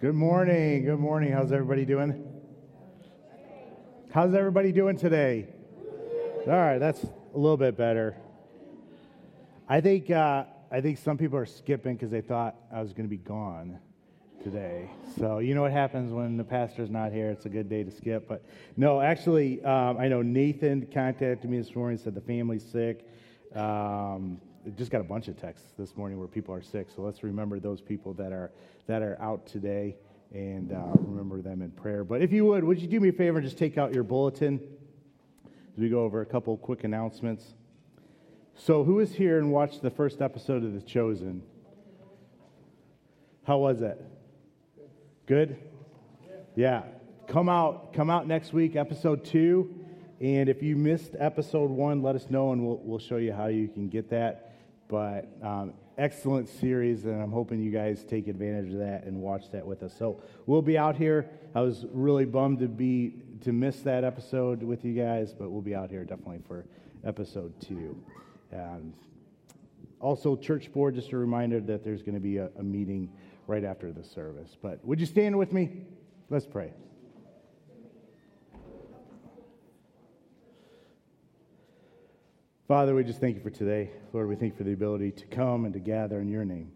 Good morning. Good morning. How's everybody doing? How's everybody doing today? All right, that's a little bit better. I think some people are skipping because they thought I was going to be gone today. So you know what happens when the pastor's not here. It's a good day to skip. But no, actually, I know Nathan contacted me this morning and said the family's sick. Just got a bunch of texts this morning where people are sick, so let's remember those people that are out today and remember them in prayer. But if you would you do me a favor and just take out your bulletin as we go over a couple quick announcements. So who was here and watched the first episode of The Chosen? How was it? Good? Yeah. Come out next week, episode 2. And if you missed episode 1, let us know, and we'll show you how you can get that. But excellent series, and I'm hoping you guys take advantage of that and watch that with us. So we'll be out here. I was really bummed to miss that episode with you guys, but we'll be out here definitely for episode 2. Also, church board, just a reminder that there's going to be a meeting right after the service. But would you stand with me? Let's pray. Father, we just thank you for today. Lord, we thank you for the ability to come and to gather in your name.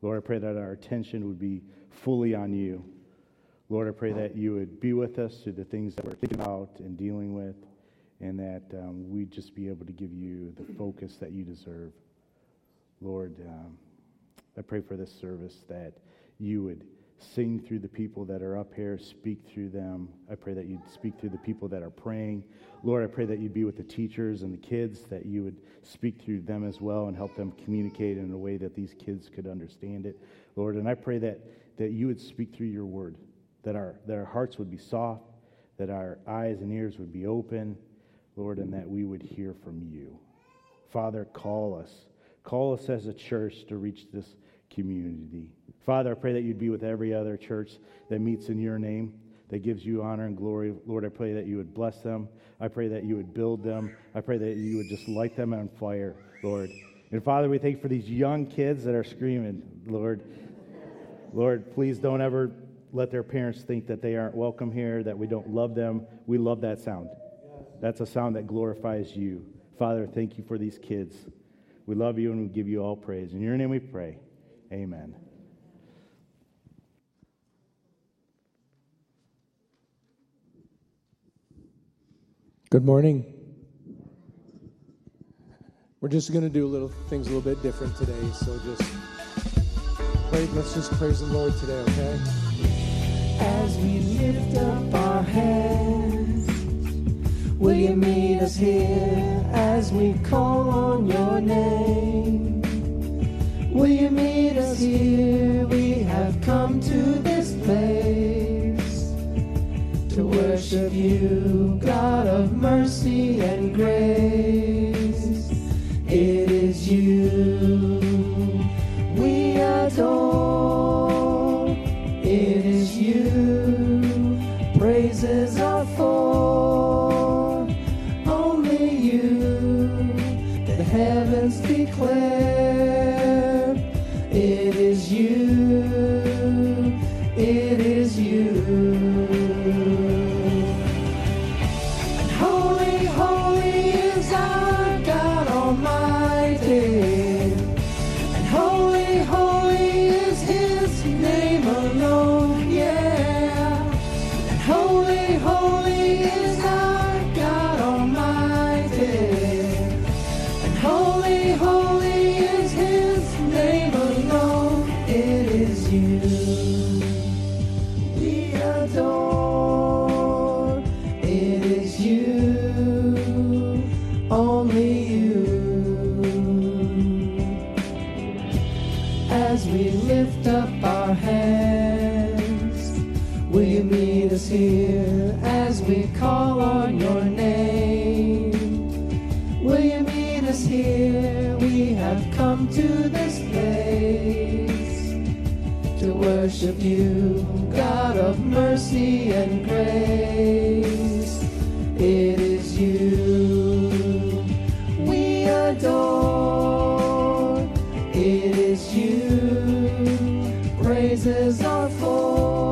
Lord, I pray that our attention would be fully on you. Lord, I pray that you would be with us through the things that we're thinking about and dealing with, and that we'd just be able to give you the focus that you deserve. Lord, I pray for this service that you would sing through the people that are up here, speak through them. I pray that you'd speak through the people that are praying. Lord, I pray that you'd be with the teachers and the kids, that you would speak through them as well and help them communicate in a way that these kids could understand it. Lord, and I pray that you would speak through your word, that our hearts would be soft, that our eyes and ears would be open, Lord, and that we would hear from you. Father, call us. Call us as a church to reach this community. Father, I pray that you'd be with every other church that meets in your name, that gives you honor and glory. Lord, I pray that you would bless them. I pray that you would build them. I pray that you would just light them on fire, Lord. And Father, we thank you for these young kids that are screaming, Lord. Lord, please don't ever let their parents think that they aren't welcome here, that we don't love them. We love that sound. That's a sound that glorifies you. Father, thank you for these kids. We love you and we give you all praise. In your name we pray. Amen. Good morning. We're just going to do a little bit different today, so just pray. Let's just praise the Lord today, okay? As we lift up our hands, will you meet us here as we call on your name? Will you meet us here? We have come to this place to worship you, God of mercy and grace. It is you we adore. It is you praises are for. Only you the heavens declare. Here as we call on your name, will you meet us here? We have come to this place to worship you, God of mercy and grace. It is you we adore. It is you praises are for.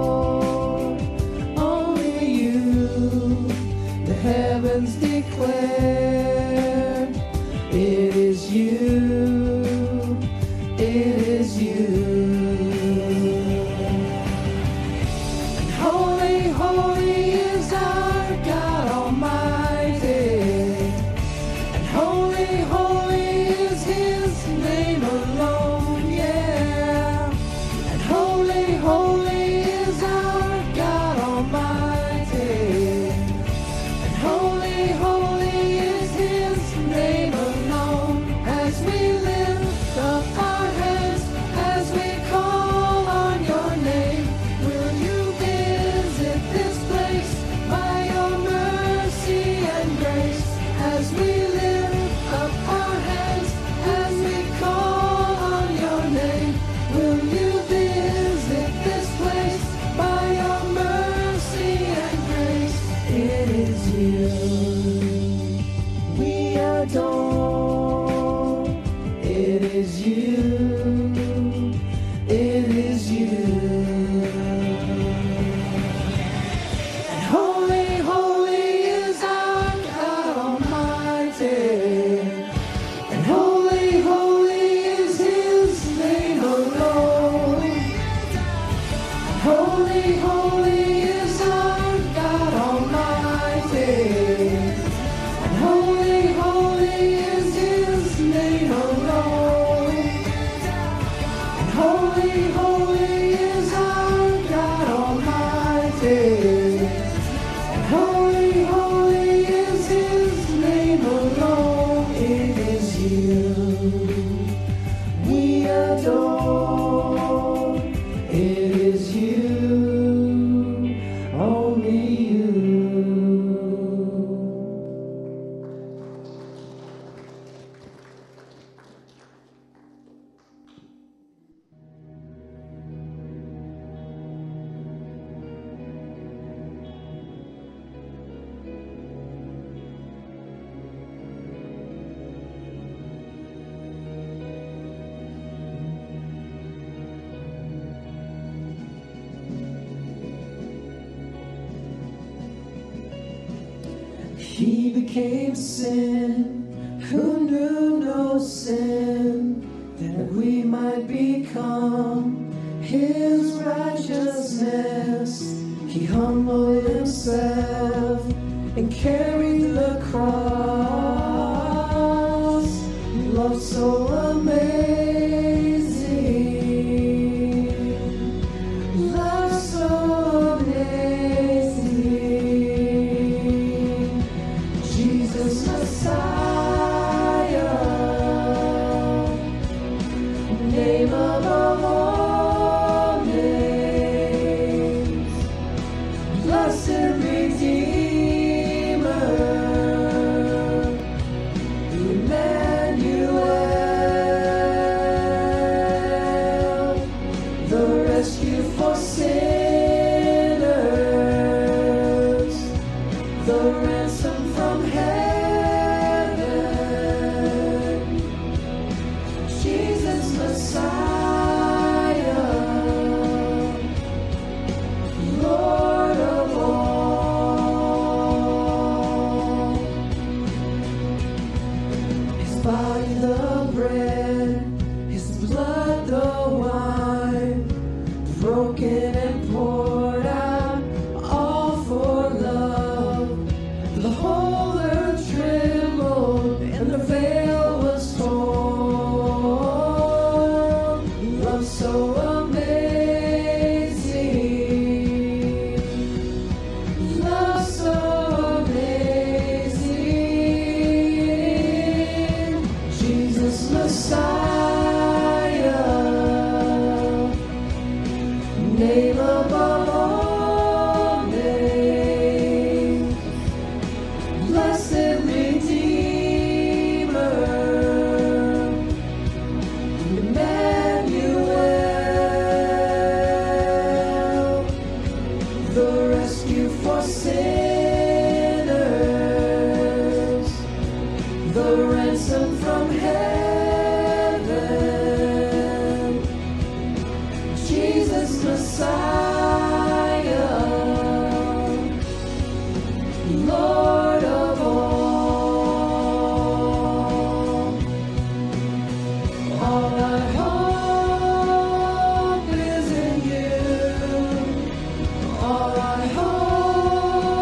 Holy, holy is our God Almighty, and holy, holy is His name alone, and holy, holy is our God Almighty, and holy, holy is His name alone. It is You we adore, it is You. He became sin, who knew no sin, that we might become His righteousness. He humbled Himself and carried the cross. Love so amazing, love so amazing. Messiah, name above all names, blessed Redeemer, Emmanuel, the rescue for sinners, the ransom from heaven. All I hope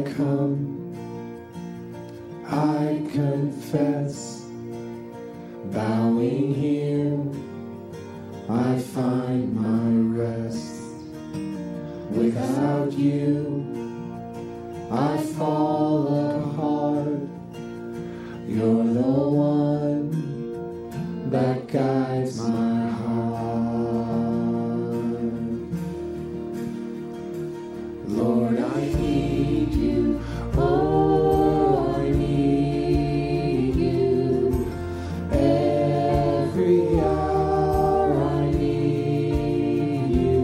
I come, I confess, bowing here, I find my rest. Without you, I fall apart. You're the one that guides my heart. Lord, I need you. Oh, I need you. Every hour I need you.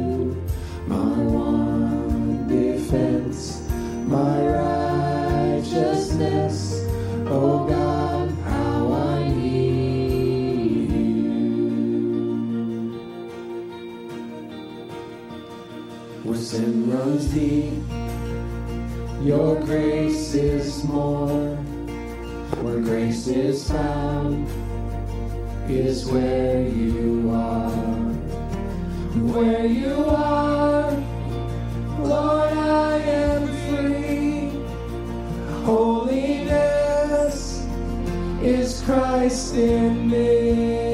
My one defense, my righteousness. Oh God. Sin runs deep, your grace is more. Where grace is found is where you are. Where you are, Lord, I am free. Holiness is Christ in me.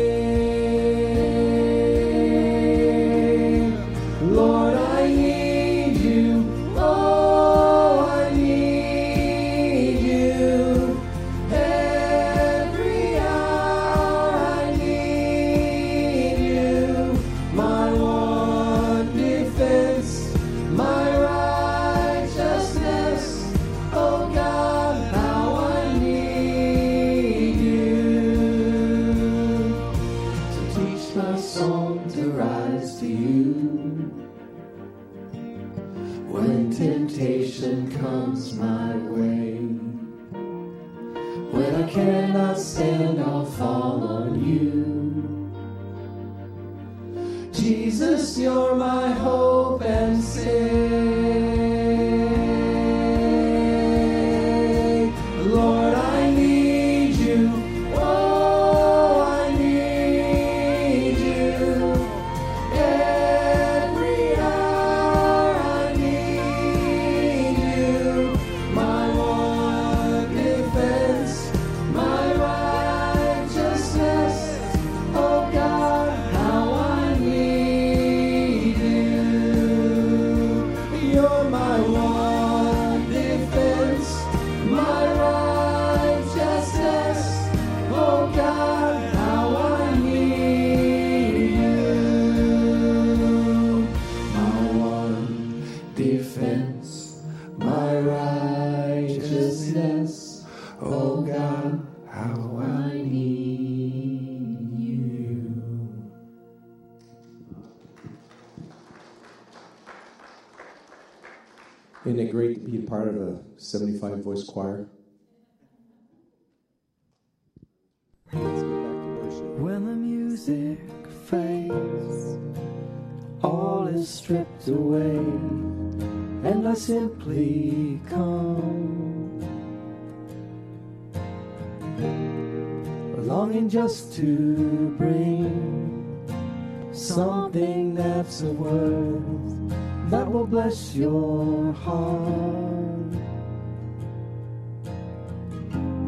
Isn't it great to be a part of a 75-voice choir? Let's go back to worship. When the music fades, all is stripped away, and I simply come, longing just to bring something that's a worth. That will bless your heart.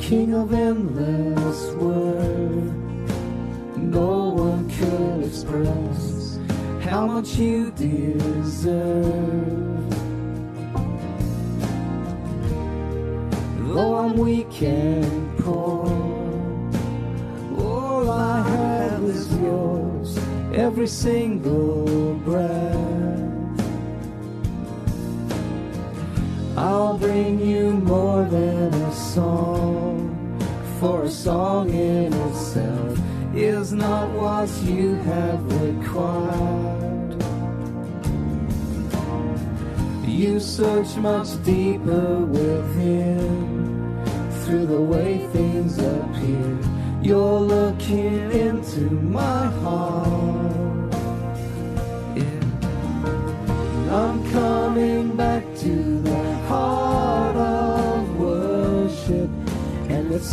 King of endless word, no one could express how much you deserve. Though I'm weak and poor, all I have is yours, every single breath. I'll bring you more than a song, for a song in itself is not what you have required. You search much deeper within, through the way things appear. You're looking into my heart. Yeah. I'm coming back to the heart of worship, and it's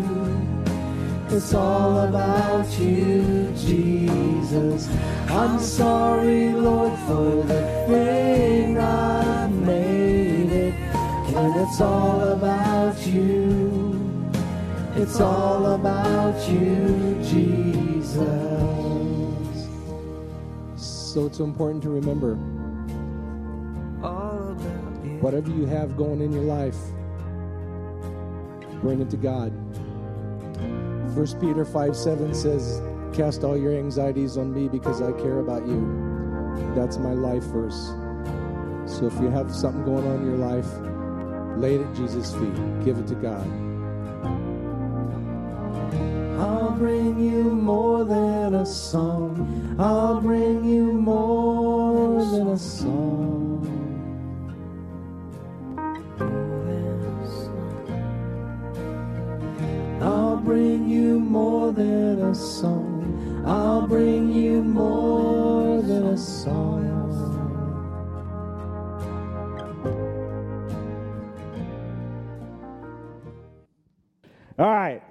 It's all about you, Jesus. I'm sorry, Lord, for the thing I made it. And it's all about you. It's all about you, Jesus. So it's important to remember, all about you. Whatever you have going in your life, bring it to God. 1 Peter 5:7 says, cast all your anxieties on me because I care about you. That's my life verse. So if you have something going on in your life, lay it at Jesus' feet. Give it to God. I'll bring you more than a song. I'll bring you more than a song. I'll bring you more than a song. I'll bring you more than a song. All right.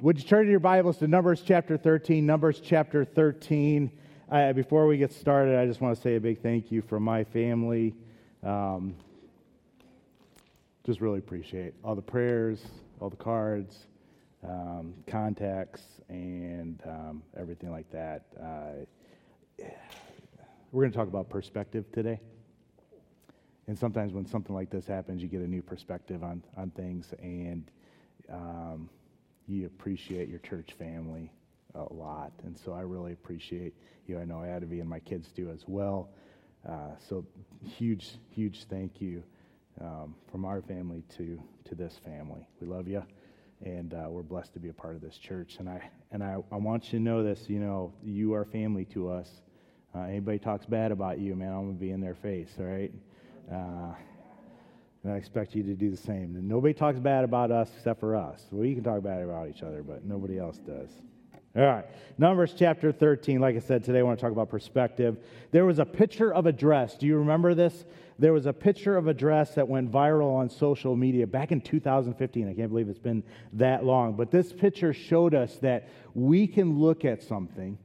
Would you turn to your Bibles to Numbers chapter 13? Numbers chapter 13. Before we get started, I just want to say a big thank you for my family. Just really appreciate all the prayers, all the cards, contacts, and everything like that. We're going to talk about perspective today. And sometimes when something like this happens, you get a new perspective on things, and you appreciate your church family a lot. And so I really appreciate you. I know Adavi and my kids do as well. So huge, huge thank you from our family to this family. We love you. And we're blessed to be a part of this church. And I want you to know this, you know, you are family to us. Anybody talks bad about you, man, I'm going to be in their face, all right? And I expect you to do the same. And nobody talks bad about us except for us. Well, you can talk bad about each other, but nobody else does. All right, Numbers chapter 13. Like I said, today I want to talk about perspective. There was a picture of a dress. Do you remember this? There was a picture of a dress that went viral on social media back in 2015. I can't believe it's been that long. But this picture showed us that we can look at something,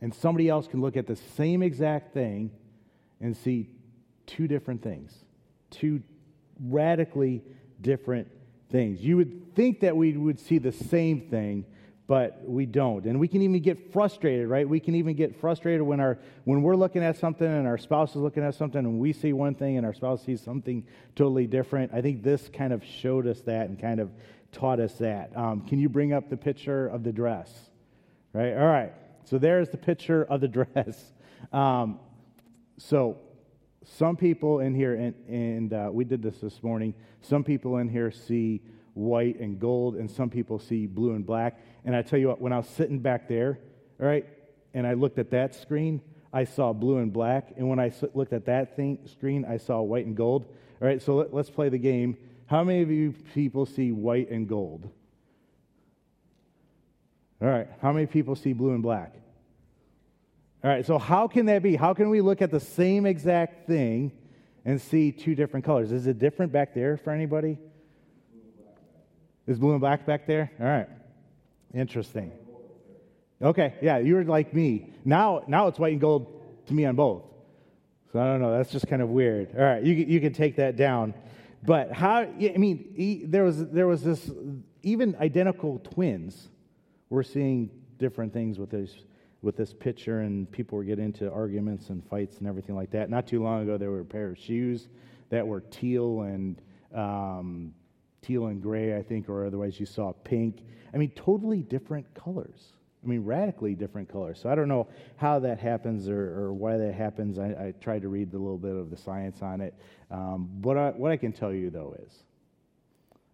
and somebody else can look at the same exact thing and see two different things, two radically different things. You would think that we would see the same thing, but we don't. And we can even get frustrated, right? We can even get frustrated when we're looking at something and our spouse is looking at something, and we see one thing and our spouse sees something totally different. I think this kind of showed us that and kind of taught us that. Can you bring up the picture of the dress? Right? All right. So there's the picture of the dress. So some people in here, and we did this morning, some people in here see white and gold, and some people see blue and black. And I tell you what, when I was sitting back there, all right, and I looked at that screen, I saw blue and black. And when I looked at that screen, I saw white and gold. All right, so let's play the game. How many of you people see white and gold? All right, how many people see blue and black? All right, so how can that be? How can we look at the same exact thing and see two different colors? Is it different back there for anybody? Is blue and black back there? All right. Interesting. Okay, yeah, you were like me. Now it's white and gold to me on both. So I don't know, that's just kind of weird. All right, you can take that down. But how, I mean, there was this, even identical twins, we're seeing different things with this picture, and people were getting into arguments and fights and everything like that. Not too long ago, there were a pair of shoes that were teal and gray, I think, or otherwise you saw pink. I mean, totally different colors. I mean, radically different colors. So I don't know how that happens or why that happens. I tried to read a little bit of the science on it. What I can tell you, though,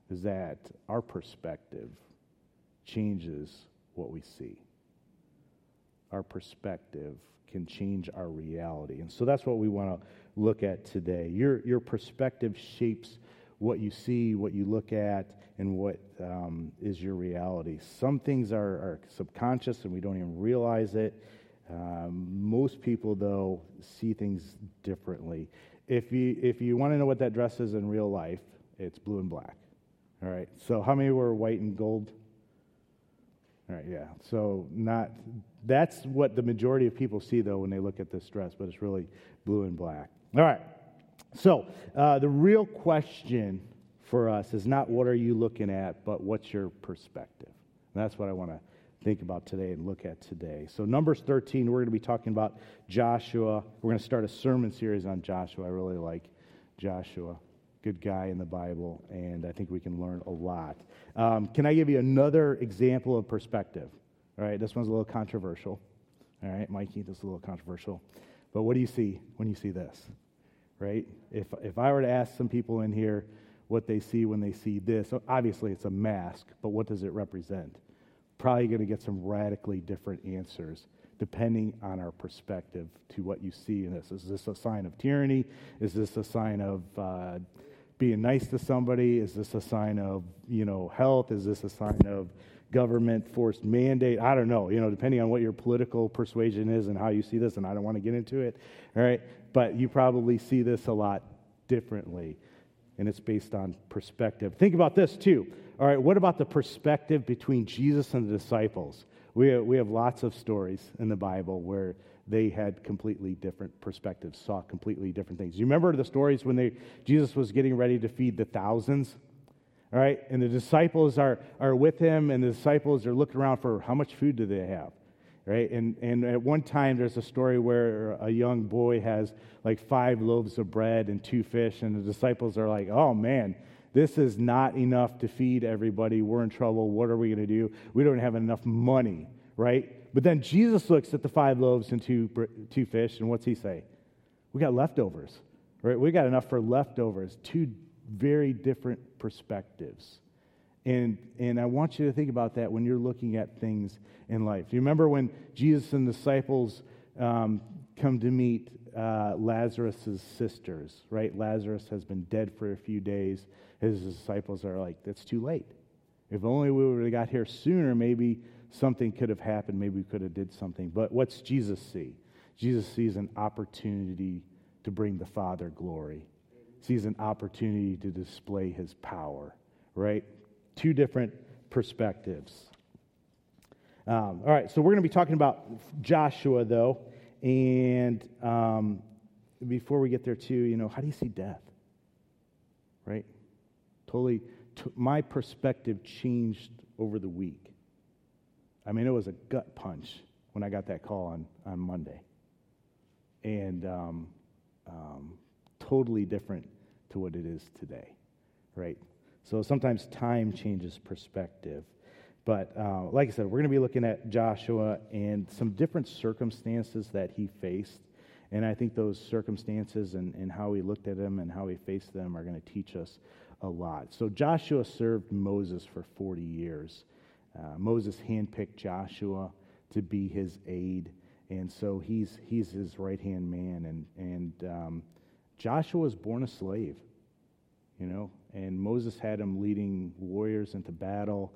is that our perspective changes what we see. Our perspective can change our reality. And so that's what we want to look at today. Your perspective shapes what you see, what you look at, and what is your reality. Some things are subconscious and we don't even realize it. Most people, though, see things differently. If you want to know what that dress is in real life, it's blue and black. All right, so how many were white and gold? All right, yeah, so that's what the majority of people see, though, when they look at this dress, but it's really blue and black. All right. So the real question for us is not what are you looking at, but what's your perspective? And that's what I want to think about today and look at today. So Numbers 13, we're going to be talking about Joshua. We're going to start a sermon series on Joshua. I really like Joshua. Good guy in the Bible, and I think we can learn a lot. Can I give you another example of perspective? All right, this one's a little controversial. All right, Mikey, this is a little controversial. But what do you see when you see this? Right? If I were to ask some people in here what they see when they see this, obviously it's a mask, but what does it represent? Probably going to get some radically different answers depending on our perspective to what you see in this. Is this a sign of tyranny? Is this a sign of being nice to somebody? Is this a sign of, health? Is this a sign of government forced mandate? I don't know, depending on what your political persuasion is and how you see this, and I don't want to get into it, all right? But you probably see this a lot differently, and it's based on perspective. Think about this, too. All right, what about the perspective between Jesus and the disciples? We have lots of stories in the Bible where they had completely different perspectives, saw completely different things. You remember the stories when Jesus was getting ready to feed the thousands? All right, and the disciples are with him, and the disciples are looking around for how much food do they have? Right, and at one time there's a story where a young boy has like 5 loaves of bread and 2 fish, and the disciples are like, oh man, this is not enough to feed everybody. We're in trouble. What are we going to do? We don't have enough money, right? But then Jesus looks at the 5 loaves and two fish, and what's he say? We got leftovers, right? We got enough for leftovers. 2 very different perspectives. And I want you to think about that when you're looking at things in life. You remember when Jesus and the disciples come to meet Lazarus' sisters, right? Lazarus has been dead for a few days. His disciples are like, that's too late. If only we would have got here sooner, maybe something could have happened. Maybe we could have did something. But what's Jesus see? Jesus sees an opportunity to bring the Father glory. Sees an opportunity to display his power, right? 2 different perspectives. All right, so we're going to be talking about Joshua, though. And before we get there, too, how do you see death? Right? Totally, my perspective changed over the week. I mean, it was a gut punch when I got that call on Monday. And totally different to what it is today, right? So sometimes time changes perspective. But like I said, we're going to be looking at Joshua and some different circumstances that he faced. And I think those circumstances and how he looked at them and how he faced them are going to teach us a lot. So Joshua served Moses for 40 years. Moses handpicked Joshua to be his aide. And so he's his right-hand man. And Joshua was born a slave, And Moses had him leading warriors into battle.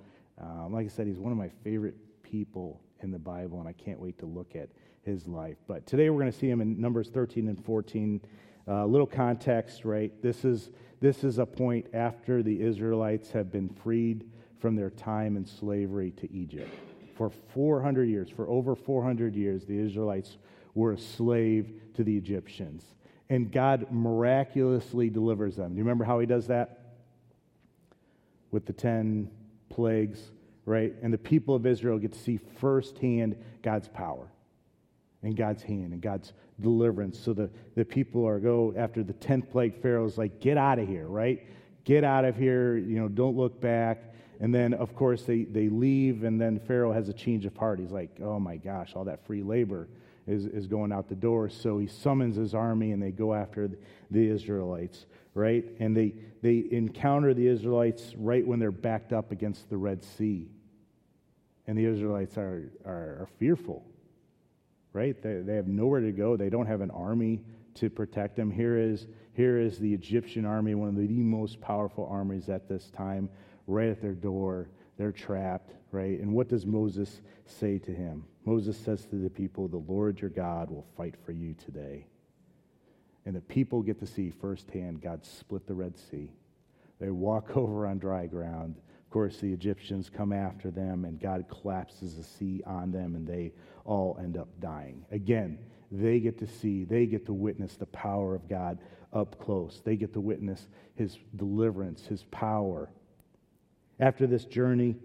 Like I said, he's one of my favorite people in the Bible, and I can't wait to look at his life. But today we're going to see him in Numbers 13 and 14. A little context, right? This is a point after the Israelites have been freed from their time in slavery to Egypt. For over 400 years, the Israelites were a slave to the Egyptians. And God miraculously delivers them. Do you remember how he does that? With the 10 plagues, right? And the people of Israel get to see firsthand God's power and God's hand and God's deliverance. So the people go after the 10th plague. Pharaoh's like, get out of here, right? Get out of here, don't look back. And then, of course, they leave, and then Pharaoh has a change of heart. He's like, oh my gosh, all that free labor is going out the door. So he summons his army, and they go after the Israelites, right? And they encounter the Israelites right when they're backed up against the Red Sea. And the Israelites are fearful, right? They have nowhere to go. They don't have an army to protect them. Here is the Egyptian army, one of the most powerful armies at this time, right at their door. They're trapped, right? And what does Moses say to him? Moses says to the people, the Lord your God will fight for you today. And the people get to see firsthand God split the Red Sea. They walk over on dry ground. Of course, the Egyptians come after them, and God collapses the sea on them, and they all end up dying. Again, they get to witness the power of God up close. They get to witness his deliverance, his power. After this journey,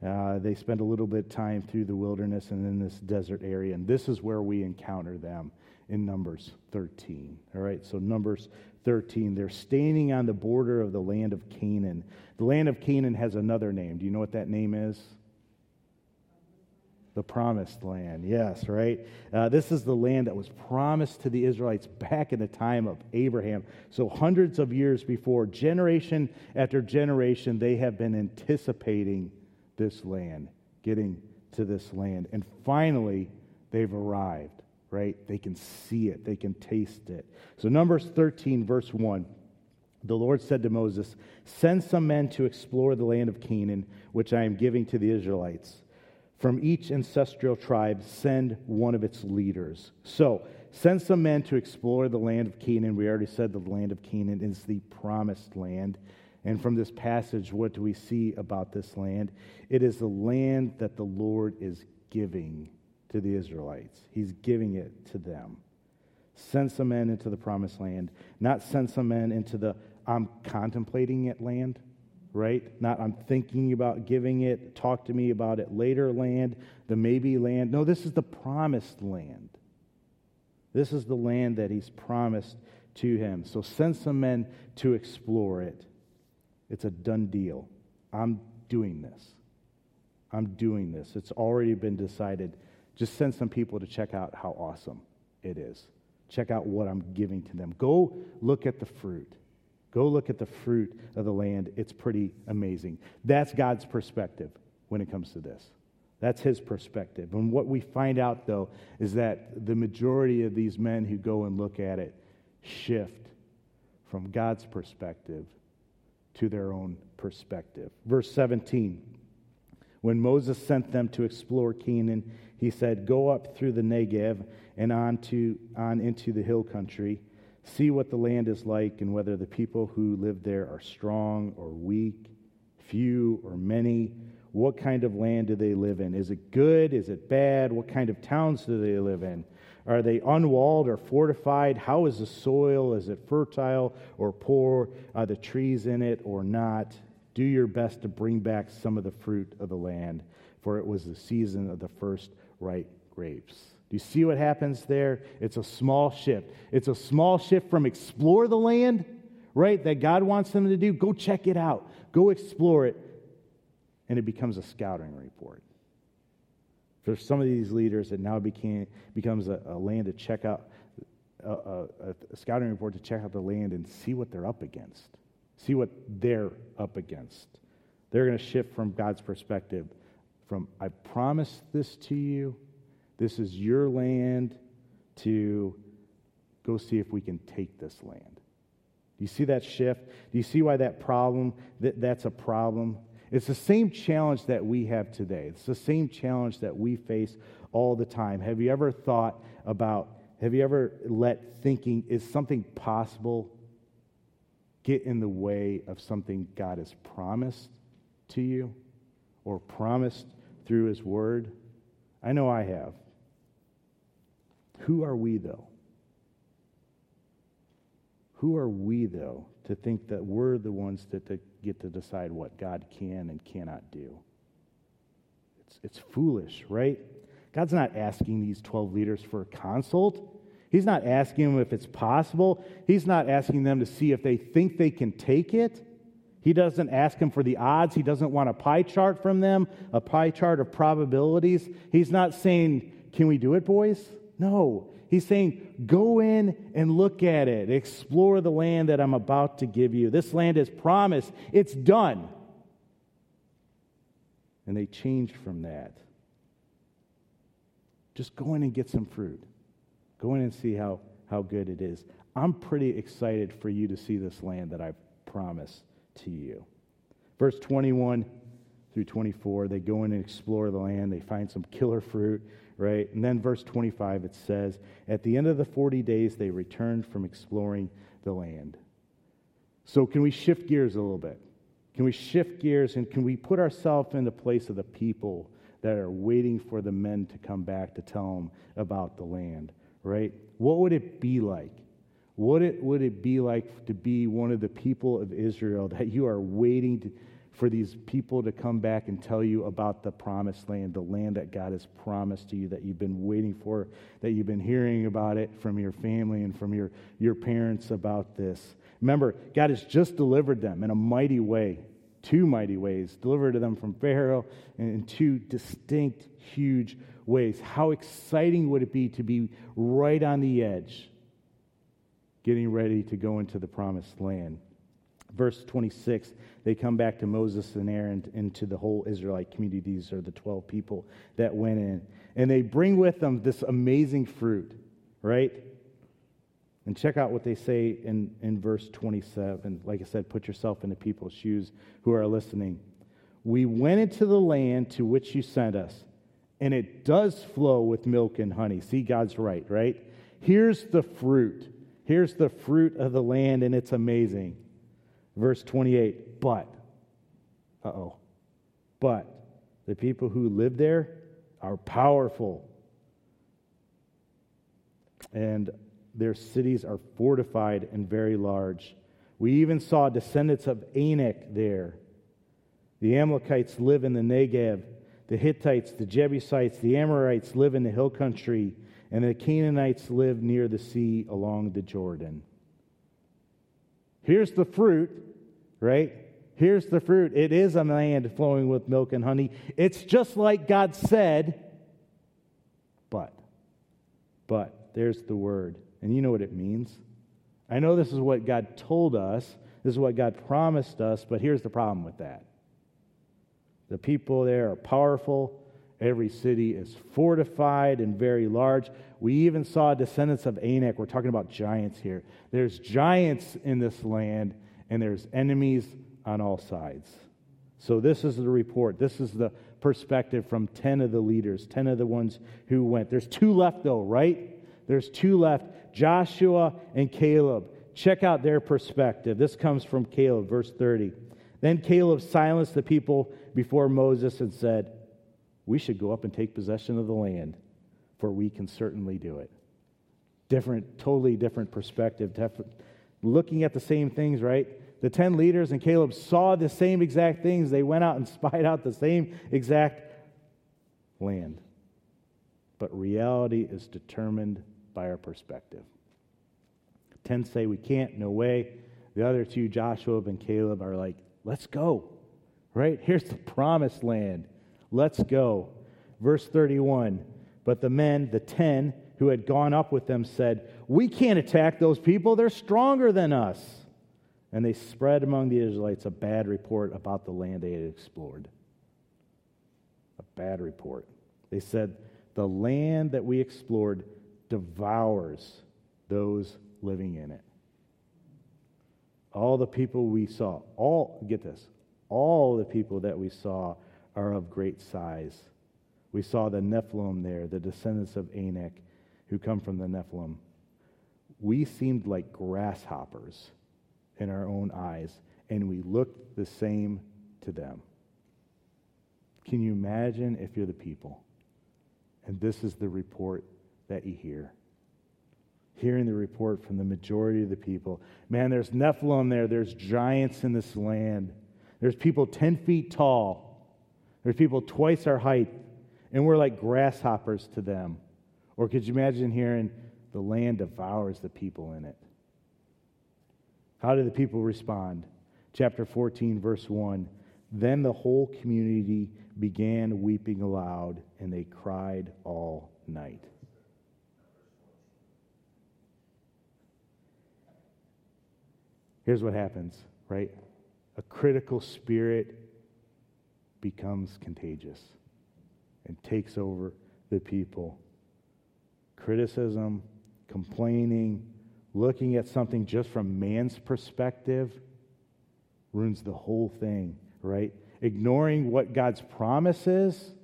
they spend a little bit of time through the wilderness and in this desert area, and this is where we encounter them in Numbers 13. All right, so Numbers 13, they're standing on the border of the land of Canaan. The land of Canaan has another name. Do you know what that name is? The Promised Land, yes, right? This is the land that was promised to the Israelites back in the time of Abraham. So hundreds of years before, generation after generation, they have been anticipating this land, getting to this land. And finally, they've arrived, right? They can see it. They can taste it. So Numbers 13, verse 1. The Lord said to Moses, send some men to explore the land of Canaan, which I am giving to the Israelites. From each ancestral tribe, send one of its leaders. So, send some men to explore the land of Canaan. We already said the land of Canaan is the promised land. And from this passage, what do we see about this land? It is the land that the Lord is giving to the Israelites. He's giving it to them. Send some men into the promised land, not send some men into the I'm contemplating it land. Right? Not I'm thinking about giving it, talk to me about it later land, the maybe land. No, this is the promised land. This is the land that he's promised to him. So send some men to explore it. It's a done deal. I'm doing this. I'm doing this. It's already been decided. Just send some people to check out how awesome it is. Check out what I'm giving to them. Go look at the fruit. Go look at the fruit of the land. It's pretty amazing. That's God's perspective when it comes to this. That's his perspective. And what we find out, though, is that the majority of these men who go and look at it shift from God's perspective to their own perspective. Verse 17, when Moses sent them to explore Canaan, he said, go up through the Negev and on into the hill country. See what the land is like and whether the people who live there are strong or weak, few or many. What kind of land do they live in? Is it good? Is it bad? What kind of towns do they live in? Are they unwalled or fortified? How is the soil? Is it fertile or poor? Are the trees in it or not? Do your best to bring back some of the fruit of the land, for it was the season of the first ripe grapes. You see what happens there? It's a small shift. It's a small shift from explore the land, right, that God wants them to do. Go check it out. Go explore it. And it becomes a scouting report. For some of these leaders, it now becomes a land to check out, a scouting report to check out the land and see what they're up against. See what they're up against. They're going to shift from God's perspective from, I promised this to you, this is your land, to go see if we can take this land. Do you see that shift? Do you see why that's a problem? It's the same challenge that we have today. It's the same challenge that we face all the time. Have you ever let thinking, is something possible, get in the way of something God has promised to you? or promised through his word? I know I have. Who are we, though? Who are we, though, to think that we're the ones that get to decide what God can and cannot do? It's foolish, right? God's not asking these 12 leaders for a consult. He's not asking them if it's possible. He's not asking them to see if they think they can take it. He doesn't ask them for the odds. He doesn't want a pie chart from them, a pie chart of probabilities. He's not saying, can we do it, boys? No. He's saying, go in and look at it. Explore the land that I'm about to give you. This land is promised. It's done. And they changed from that. Just go in and get some fruit. Go in and see how good it is. I'm pretty excited for you to see this land that I promised to you. Verse 21 through 24, they go in and explore the land. They find some killer fruit, right? And then verse 25, it says, at the end of the 40 days, they returned from exploring the land. So can we shift gears a little bit? Can we shift gears and can we put ourselves in the place of the people that are waiting for the men to come back to tell them about the land, right? What would it be like? Would it be like to be one of the people of Israel that you are waiting for these people to come back and tell you about the promised land, the land that God has promised to you, that you've been waiting for, that you've been hearing about it from your family and from your parents about this? Remember, God has just delivered them in a mighty way, two mighty ways, delivered them from Pharaoh in two distinct, huge ways. How exciting would it be to be right on the edge, getting ready to go into the promised land? Verse 26, they come back to Moses and Aaron and to the whole Israelite community. These are the 12 people that went in. And they bring with them this amazing fruit, right? And check out what they say in verse 27. Like I said, put yourself in the people's shoes who are listening. We went into the land to which you sent us, and it does flow with milk and honey. See, God's right, right? Here's the fruit. Here's the fruit of the land, and it's amazing. Verse 28, but the people who live there are powerful, and their cities are fortified and very large. We even saw descendants of Anak there. The Amalekites live in the Negev. The Hittites, the Jebusites, the Amorites live in the hill country. And the Canaanites live near the sea along the Jordan. Here's the fruit, right? Here's the fruit. It is a land flowing with milk and honey. It's just like God said, but, there's the word. And you know what it means. I know this is what God told us. This is what God promised us, but here's the problem with that. The people there are powerful. Every city is fortified and very large. We even saw descendants of Anak. We're talking about giants here. There's giants in this land, and there's enemies on all sides. So this is the report. This is the perspective from 10 of the leaders, 10 of the ones who went. There's two left, though, right? There's two left, Joshua and Caleb. Check out their perspective. This comes from Caleb, verse 30. Then Caleb silenced the people before Moses and said, we should go up and take possession of the land, for we can certainly do it. Totally different perspective. Looking at the same things, right? The 10 leaders and Caleb saw the same exact things. They went out and spied out the same exact land. But reality is determined by our perspective. 10 say we can't, no way. The other two, Joshua and Caleb, are like, let's go, right? Here's the promised land. Let's go. Verse 31, but the men, the 10, who had gone up with them said, we can't attack those people. They're stronger than us. And they spread among the Israelites a bad report about the land they had explored. A bad report. They said, the land that we explored devours those living in it. All the people we saw, all the people that we saw are of great size. We saw the Nephilim there, the descendants of Anak who come from the Nephilim. We seemed like grasshoppers in our own eyes, and we looked the same to them. Can you imagine if you're the people? And this is the report that you hear. Hearing the report from the majority of the people. Man, there's Nephilim there. There's giants in this land. There's people 10 feet tall. There's people twice our height. And we're like grasshoppers to them. Or could you imagine hearing the land devours the people in it? How did the people respond? Chapter 14, verse 1. Then the whole community began weeping aloud, and they cried all night. Here's what happens, right? A critical spirit becomes contagious and takes over the people. Criticism, complaining, looking at something just from man's perspective ruins the whole thing, right? Ignoring what God's promise is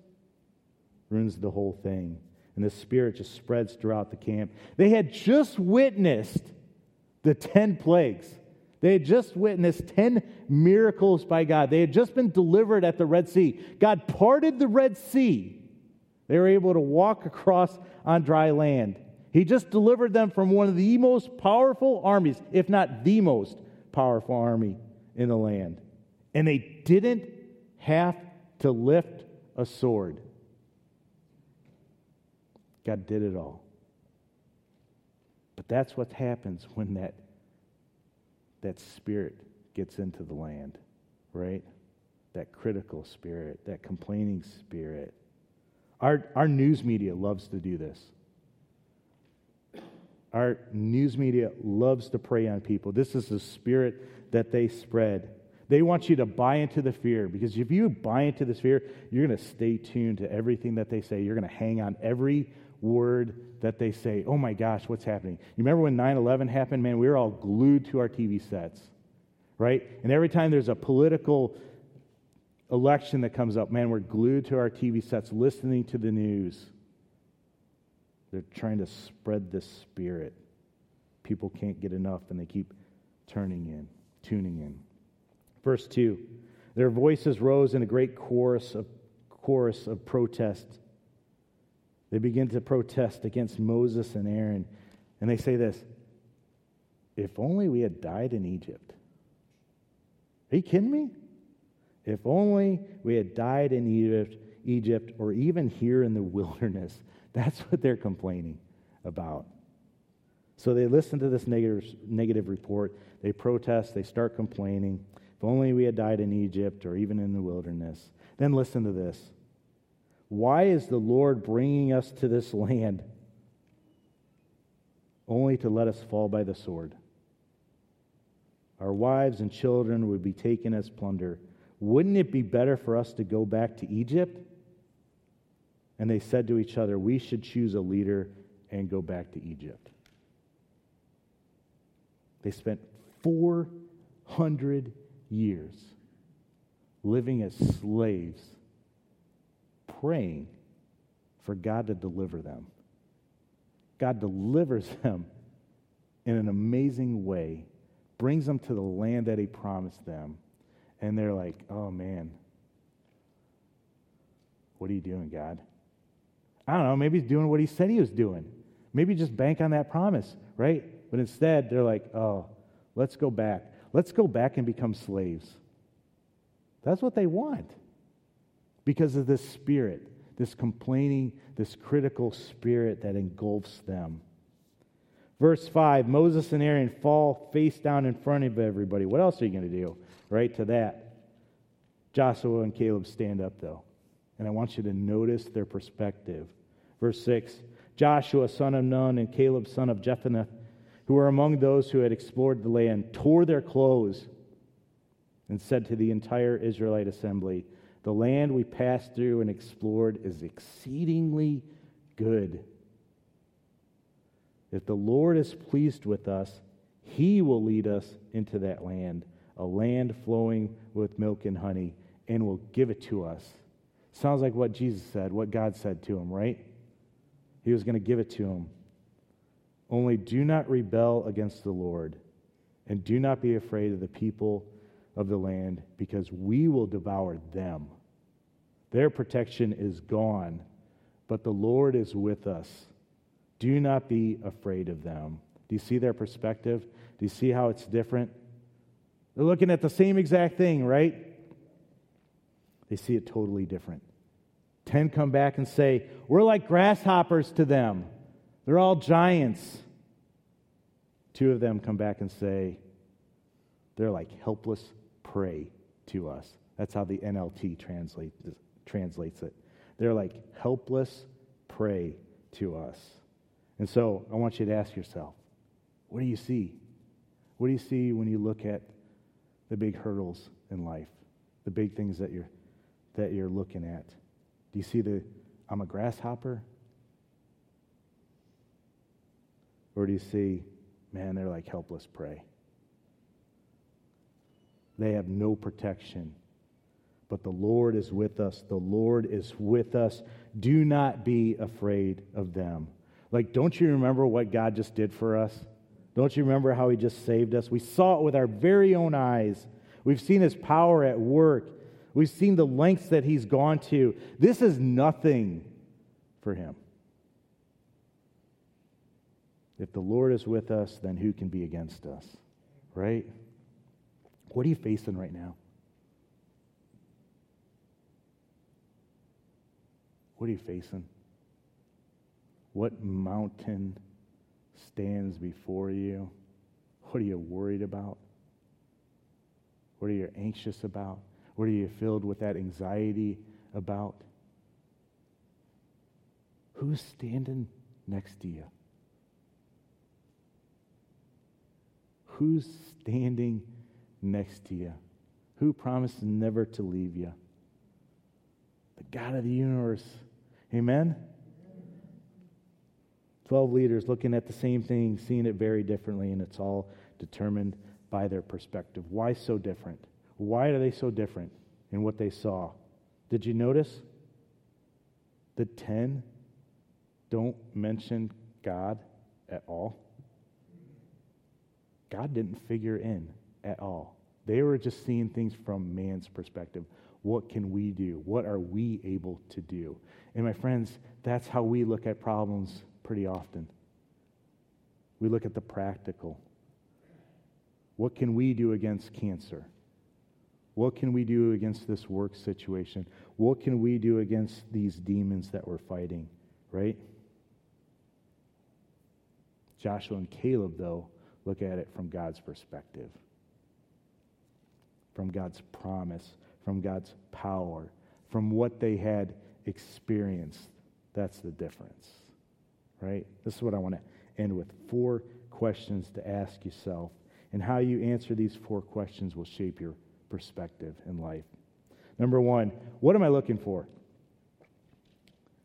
ruins the whole thing. And the spirit just spreads throughout the camp. They had just witnessed the 10 plagues. They had just witnessed 10 miracles by God. They had just been delivered at the Red Sea. God parted the Red Sea. They were able to walk across on dry land. He just delivered them from one of the most powerful armies, if not the most powerful army in the land. And they didn't have to lift a sword. God did it all. But that's what happens when that spirit gets into the land, right? That critical spirit, that complaining spirit. Our news media loves to do this. Our news media loves to prey on people. This is the spirit that they spread. They want you to buy into the fear, because if you buy into this fear, you're going to stay tuned to everything that they say. You're going to hang on every word that they say. Oh my gosh, what's happening? You remember when 9/11 happened? Man, we were all glued to our TV sets, right? And every time there's a political election that comes up, man, we're glued to our TV sets listening to the news. They're trying to spread this spirit. People can't get enough, and they keep tuning in. Verse 2, their voices rose in a great chorus of protest. They begin to protest against Moses and Aaron, and they say this, if only we had died in Egypt. Are you kidding me? If only we had died in Egypt, or even here in the wilderness. That's what they're complaining about. So they listen to this negative report. They protest. They start complaining. If only we had died in Egypt or even in the wilderness. Then listen to this. Why is the Lord bringing us to this land only to let us fall by the sword? Our wives and children would be taken as plunder. Wouldn't it be better for us to go back to Egypt? And they said to each other, we should choose a leader and go back to Egypt. They spent 400 years living as slaves, praying for God to deliver them. God delivers them in an amazing way, brings them to the land that He promised them, and they're like, oh man, what are you doing, God? I don't know, maybe He's doing what He said He was doing. Maybe just bank on that promise, right? But instead, they're like, oh, let's go back. Let's go back and become slaves. That's what they want. Because of this spirit, this complaining, this critical spirit that engulfs them. Verse 5, Moses and Aaron fall face down in front of everybody. What else are you going to do, right, to that? Joshua and Caleb stand up, though. And I want you to notice their perspective. Verse 6, Joshua, son of Nun, and Caleb, son of Jephunneh, who were among those who had explored the land, tore their clothes and said to the entire Israelite assembly, the land we passed through and explored is exceedingly good. If the Lord is pleased with us, He will lead us into that land, a land flowing with milk and honey, and will give it to us. Sounds like what Jesus said, what God said to him, right? He was going to give it to him. Only do not rebel against the Lord, and do not be afraid of the people of the land, because we will devour them. Their protection is gone, but the Lord is with us. Do not be afraid of them. Do you see their perspective? Do you see how it's different? They're looking at the same exact thing, right? They see it totally different. 10 come back and say, we're like grasshoppers to them. They're all giants. 2 of them come back and say, they're like helpless prey to us. That's how the NLT translates it. They're like helpless prey to us. And so I want you to ask yourself, what do you see? What do you see when you look at the big hurdles in life, the big things that you're looking at? Do you see the I'm a grasshopper? Or do you see, man, they're like helpless prey? They have no protection. But the Lord is with us. The Lord is with us. Do not be afraid of them. Like, don't you remember what God just did for us? Don't you remember how he just saved us? We saw it with our very own eyes. We've seen his power at work. We've seen the lengths that he's gone to. This is nothing for him. If the Lord is with us, then who can be against us? Right? What are you facing right now? What are you facing? What mountain stands before you? What are you worried about? What are you anxious about? What are you filled with that anxiety about? Who's standing next to you? Who's standing next to you? Who promised never to leave you? The God of the universe. Amen? 12 leaders looking at the same thing, seeing it very differently, and it's all determined by their perspective. Why so different? Why are they so different in what they saw? Did you notice the 10 don't mention God at all? God didn't figure in at all. They were just seeing things from man's perspective. What can we do? What are we able to do? And my friends, that's how we look at problems pretty often. We look at the practical. What can we do against cancer? What can we do against this work situation? What can we do against these demons that we're fighting, right? Joshua and Caleb, though, look at it from God's perspective, from God's promise, from God's power, from what they had experienced. That's the difference, right? This is what I want to end with. 4 questions to ask yourself, and how you answer these 4 questions will shape your perspective in life. Number 1, what am I looking for?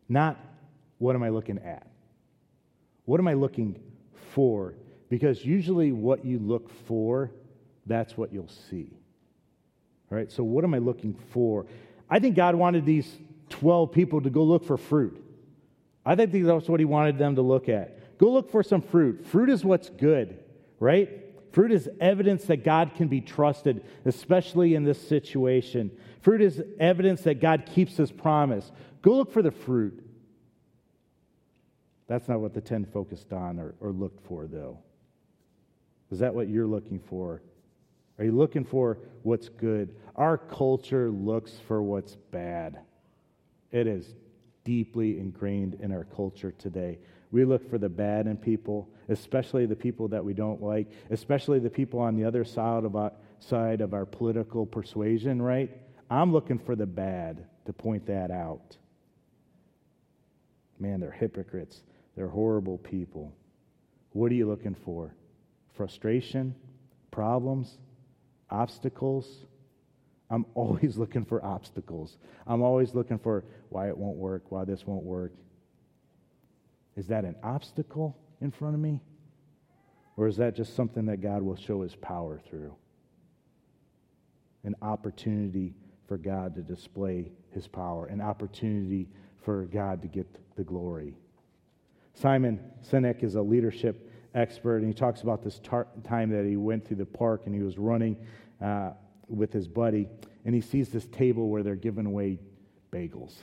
Not what am I looking at? What am I looking for? Because usually what you look for, that's what you'll see. All right, so what am I looking for? I think God wanted these 12 people to go look for fruit. I think that's what he wanted them to look at. Go look for some fruit. Fruit is what's good, right? Fruit is evidence that God can be trusted, especially in this situation. Fruit is evidence that God keeps his promise. Go look for the fruit. That's not what the 10 focused on or looked for, though. Is that what you're looking for? Are you looking for what's good? Our culture looks for what's bad. It is deeply ingrained in our culture today. We look for the bad in people, especially the people that we don't like, especially the people on the other side of our political persuasion, right? I'm looking for the bad to point that out. Man, they're hypocrites. They're horrible people. What are you looking for? Frustration? Problems? Obstacles? I'm always looking for obstacles. I'm always looking for why it won't work, why this won't work. Is that an obstacle in front of me? Or is that just something that God will show his power through? An opportunity for God to display his power. An opportunity for God to get the glory. Simon Sinek is a leadership expert, and he talks about this time that he went through the park and he was running with his buddy, and he sees this table where they're giving away bagels,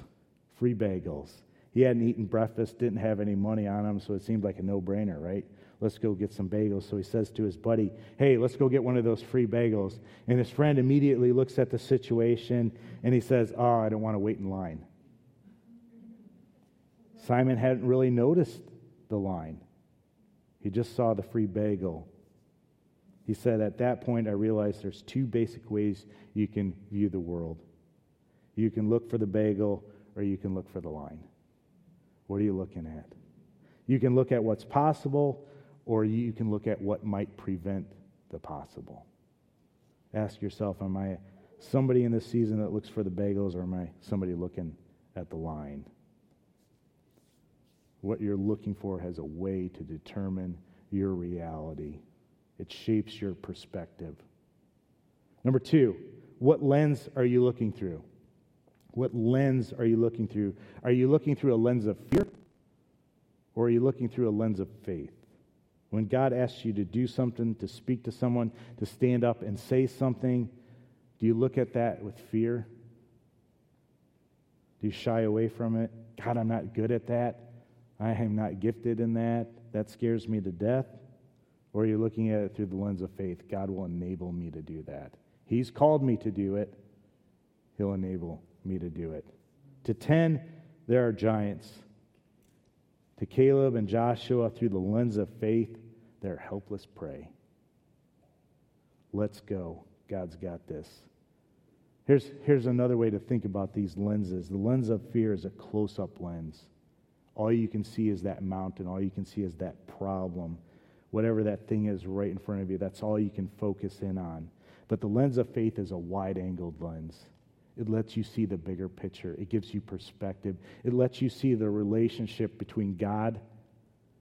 free bagels. He hadn't eaten breakfast, didn't have any money on him, so it seemed like a no-brainer, right? Let's go get some bagels. So he says to his buddy, hey, let's go get one of those free bagels. And his friend immediately looks at the situation, and he says, oh, I don't want to wait in line. Simon hadn't really noticed the line. He just saw the free bagel. He said, at that point, I realized there's two basic ways you can view the world. You can look for the bagel, or you can look for the line. What are you looking at? You can look at what's possible, or you can look at what might prevent the possible. Ask yourself, am I somebody in this season that looks for the bagels, or am I somebody looking at the line? What you're looking for has a way to determine your reality. It shapes your perspective. Number two, what lens are you looking through? What lens are you looking through? Are you looking through a lens of fear? Or are you looking through a lens of faith? When God asks you to do something, to speak to someone, to stand up and say something, do you look at that with fear? Do you shy away from it? God, I'm not good at that. I am not gifted in that. That scares me to death. Or are you looking at it through the lens of faith? God will enable me to do that. He's called me to do it. He'll enable me to do it. To 10, there are giants. To Caleb and Joshua, through the lens of faith, they're helpless prey. Let's go. God's got this. Here's another way to think about these lenses. The lens of fear is a close-up lens. All you can see is that mountain. All you can see is that problem. Whatever that thing is right in front of you, that's all you can focus in on. But the lens of faith is a wide-angled lens. It lets you see the bigger picture. It gives you perspective. It lets you see the relationship between God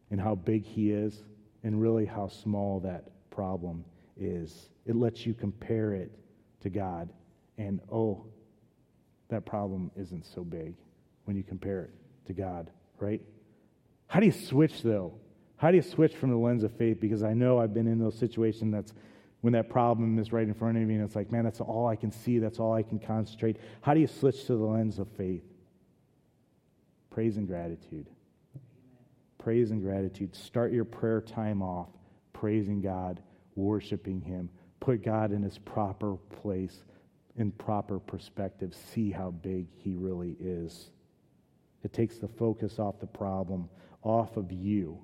and how big He is and really how small that problem is. It lets you compare it to God and, oh, that problem isn't so big when you compare it to God, right? How do you switch, though? How do you switch from the lens of faith? Because I know I've been in those situations that's when that problem is right in front of me and it's like, man, that's all I can see, that's all I can concentrate. How do you switch to the lens of faith? Praise and gratitude. Praise and gratitude. Start your prayer time off praising God, worshiping Him. Put God in His proper place, in proper perspective. See how big He really is. It takes the focus off the problem, off of you,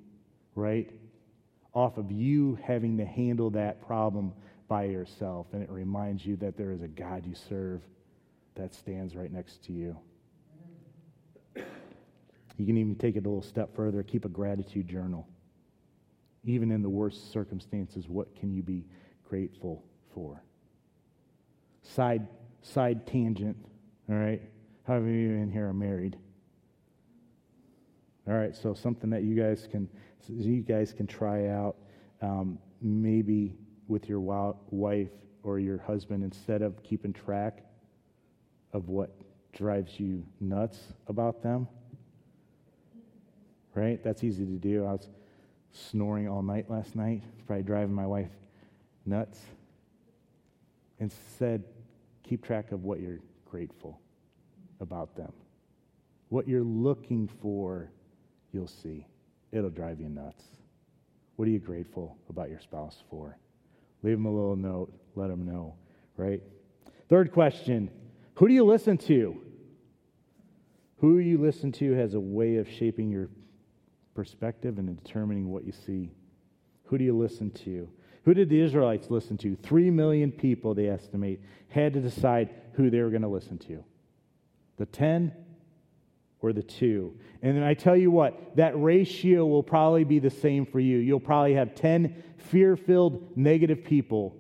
right? Off of you having to handle that problem by yourself. And it reminds you that there is a God you serve that stands right next to you. You can even take it a little step further. Keep a gratitude journal. Even in the worst circumstances, what can you be grateful for? Side tangent, all right? How many of you in here are married? All right, so something that you guys can try out, maybe with your wife or your husband, instead of keeping track of what drives you nuts about them. Right? That's easy to do. I was snoring all night last night, probably driving my wife nuts. Instead, keep track of what you're grateful about them. What you're looking for, you'll see. It'll drive you nuts. What are you grateful about your spouse for? Leave them a little note. Let them know, right? Third question, who do you listen to? Who you listen to has a way of shaping your perspective and determining what you see. Who do you listen to? Who did the Israelites listen to? 3 million people, they estimate, had to decide who they were going to listen to. The 10 or the 2. And then I tell you what, that ratio will probably be the same for you. You'll probably have 10 fear-filled, negative people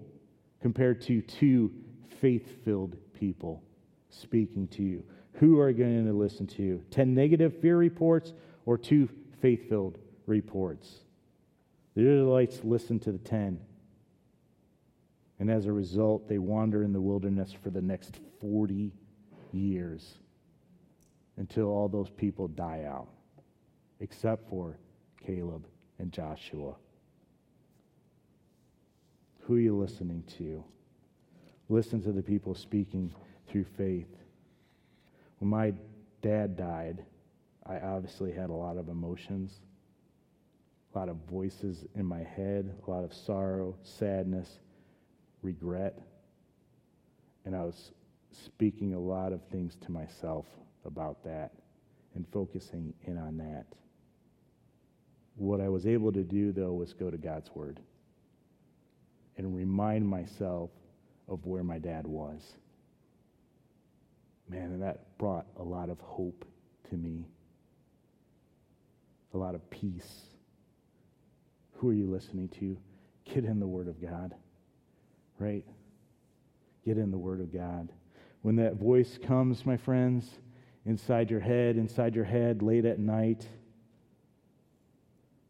compared to 2 faith-filled people speaking to you. Who are you going to listen to? 10 negative fear reports or 2 faith-filled reports? The Israelites listened to the 10. And as a result, they wander in the wilderness for the next 40 years. Until all those people die out, except for Caleb and Joshua. Who are you listening to? Listen to the people speaking through faith. When my dad died, I obviously had a lot of emotions, a lot of voices in my head, a lot of sorrow, sadness, regret, and I was speaking a lot of things to myself about that and focusing in on that. What I was able to do, though, was go to God's Word and remind myself of where my dad was. Man, and that brought a lot of hope to me, a lot of peace. Who are you listening to? Get in the Word of God, right? Get in the Word of God. When that voice comes, my friends, inside your head, late at night,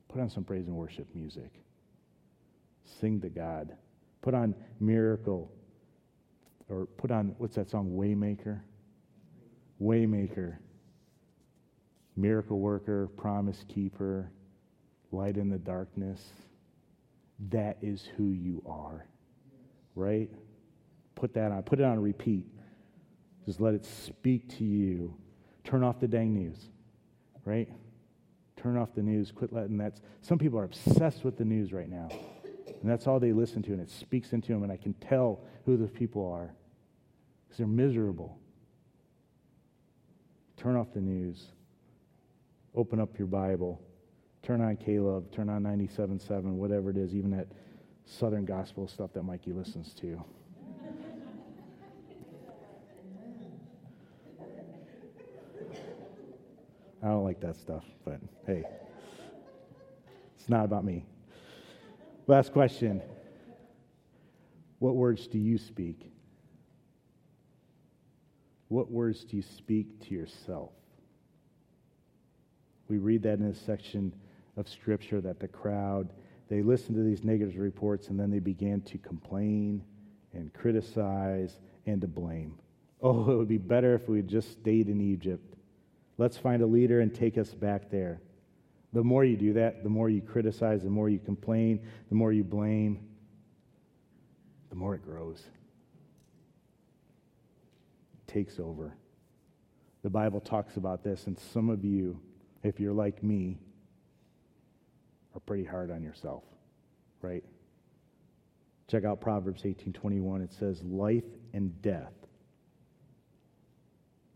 put on some praise and worship music. Sing to God. Put on Miracle, or put on, what's that song, Waymaker? Waymaker, Miracle Worker, Promise Keeper, Light in the Darkness. That is who you are, right? Put that on. Put it on repeat. Just let it speak to you. Turn off the dang news, right? Turn off the news. Quit letting that. Some people are obsessed with the news right now, and that's all they listen to, and it speaks into them, and I can tell who those people are because they're miserable. Turn off the news. Open up your Bible. Turn on Caleb. Turn on 97.7, whatever it is, even that Southern gospel stuff that Mikey listens to. I don't like that stuff, but hey, it's not about me. Last question. What words do you speak? What words do you speak to yourself? We read that in a section of Scripture that the crowd, they listened to these negative reports, and then they began to complain and criticize and to blame. Oh, it would be better if we had just stayed in Egypt. Let's find a leader and take us back there. The more you do that, the more you criticize, the more you complain, the more you blame, the more it grows. It takes over. The Bible talks about this, and some of you, if you're like me, are pretty hard on yourself, right? Check out Proverbs 18:21. It says, life and death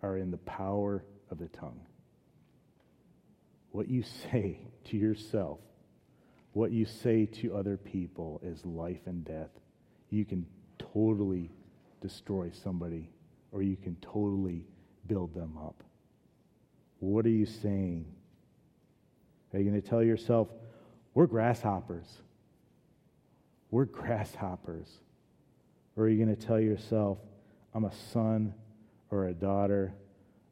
are in the power of the tongue. What you say to yourself, what you say to other people is life and death. You can totally destroy somebody, or you can totally build them up. What are you saying? Are you going to tell yourself, we're grasshoppers? We're grasshoppers. Or are you going to tell yourself, I'm a son or a daughter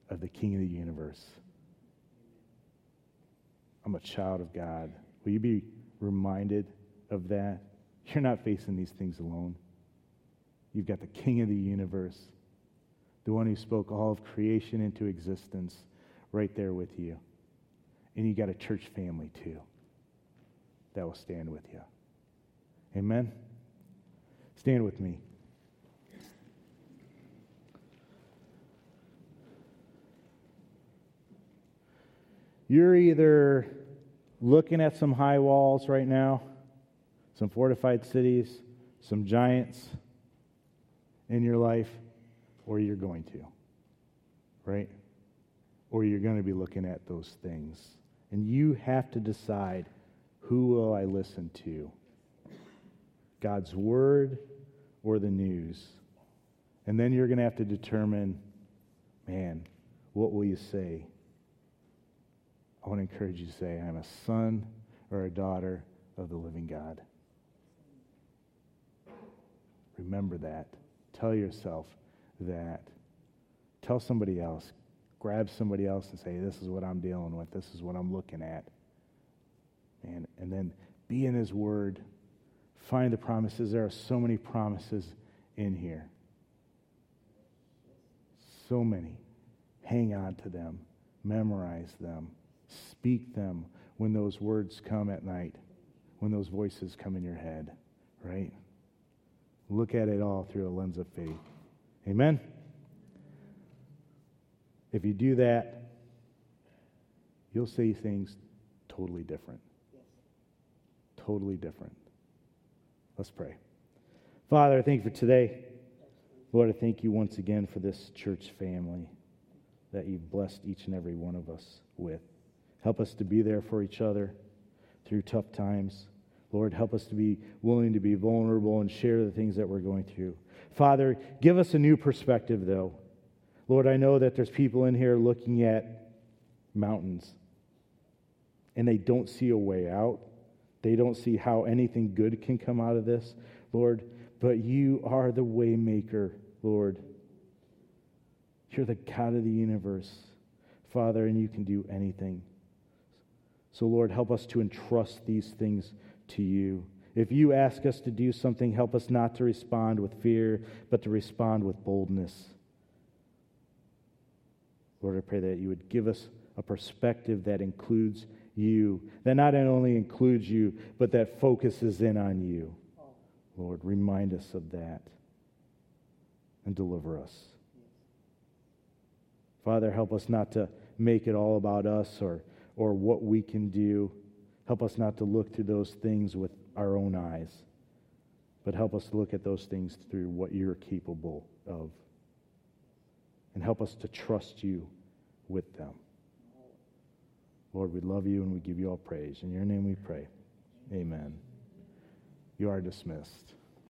of the King of the universe? I'm a child of God. Will you be reminded of that? You're not facing these things alone. You've got the King of the universe, the one who spoke all of creation into existence, right there with you. And you got a church family too that will stand with you. Amen? Stand with me. You're either looking at some high walls right now, some fortified cities, some giants in your life, or you're going to, right? Or you're going to be looking at those things. And you have to decide, who will I listen to? God's Word or the news? And then you're going to have to determine, man, what will you say? I want to encourage you to say, I'm a son or a daughter of the living God. Remember that. Tell yourself that. Tell somebody else. Grab somebody else and say, this is what I'm dealing with. This is what I'm looking at. And then be in His Word. Find the promises. There are so many promises in here. So many. Hang on to them. Memorize them. Speak them when those words come at night, when those voices come in your head, right? Look at it all through a lens of faith. Amen? If you do that, you'll see things totally different. Yes. Totally different. Let's pray. Father, I thank you for today. Lord, I thank you once again for this church family that you've blessed each and every one of us with. Help us to be there for each other through tough times. Lord, help us to be willing to be vulnerable and share the things that we're going through. Father, give us a new perspective, though. Lord, I know that there's people in here looking at mountains, and they don't see a way out. They don't see how anything good can come out of this, Lord. But you are the Waymaker, Lord. You're the God of the universe, Father, and you can do anything. So, Lord, help us to entrust these things to you. If you ask us to do something, help us not to respond with fear, but to respond with boldness. Lord, I pray that you would give us a perspective that includes you, that not only includes you, but that focuses in on you. Lord, remind us of that and deliver us. Father, help us not to make it all about us or what we can do. Help us not to look through those things with our own eyes, but help us to look at those things through what you're capable of. And help us to trust you with them. Lord, we love you and we give you all praise. In your name we pray. Amen. You are dismissed.